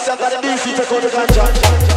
yourself by the DC, take out the ganja.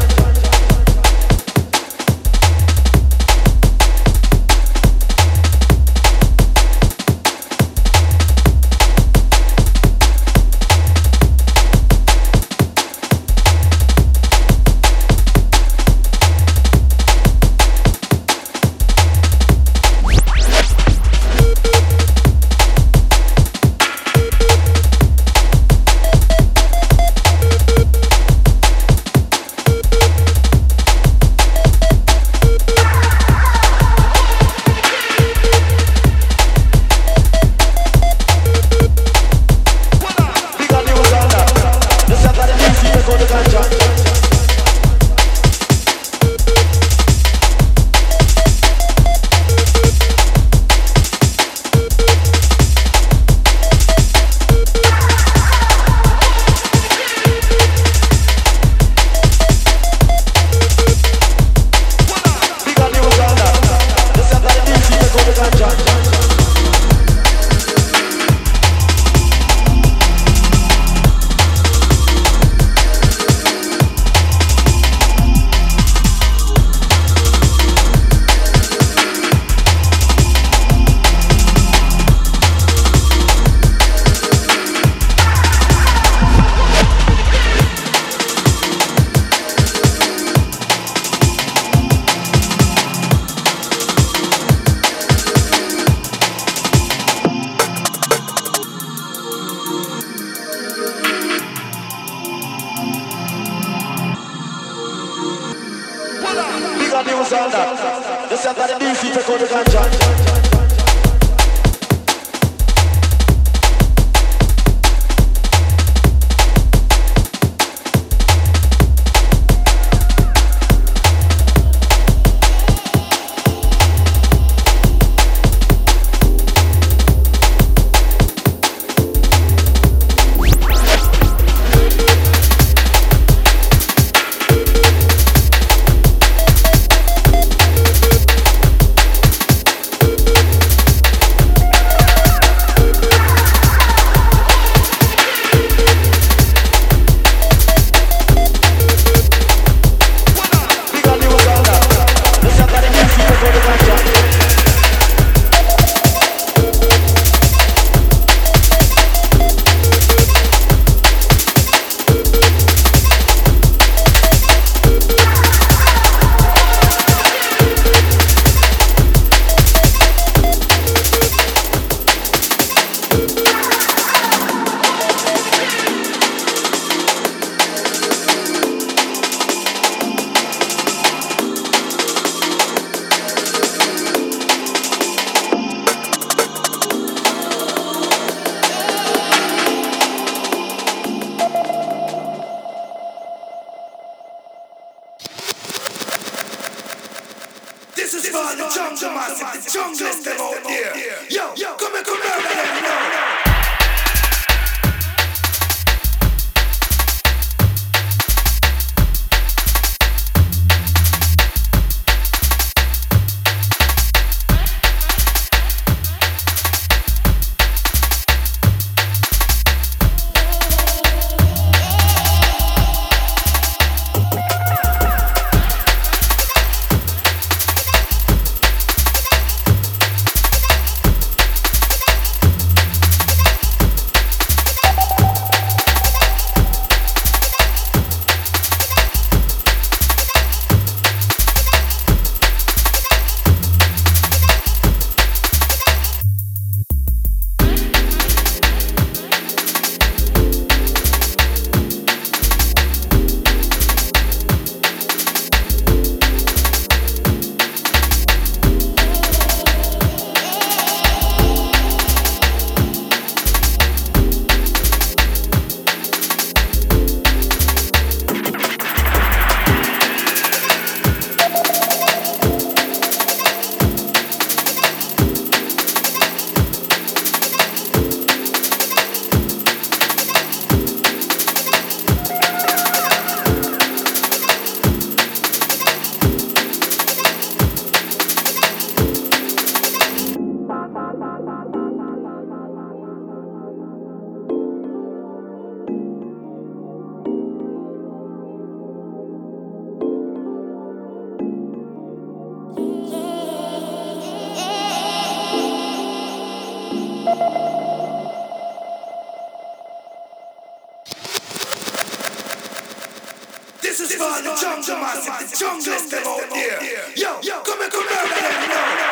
the jungle, man. It's the junglers them out there. Yo, come murder them now.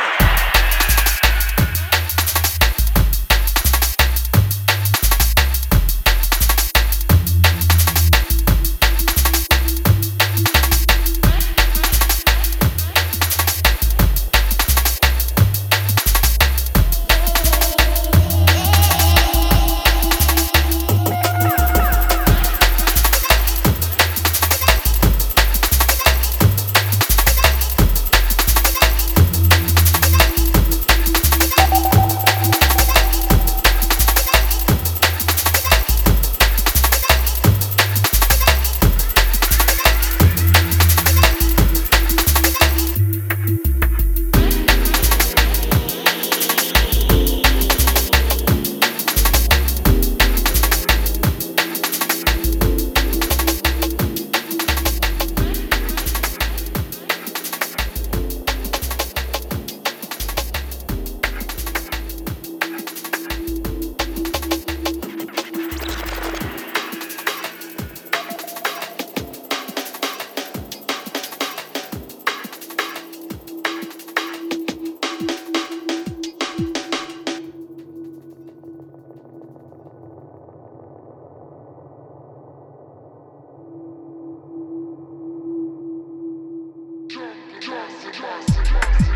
Trust.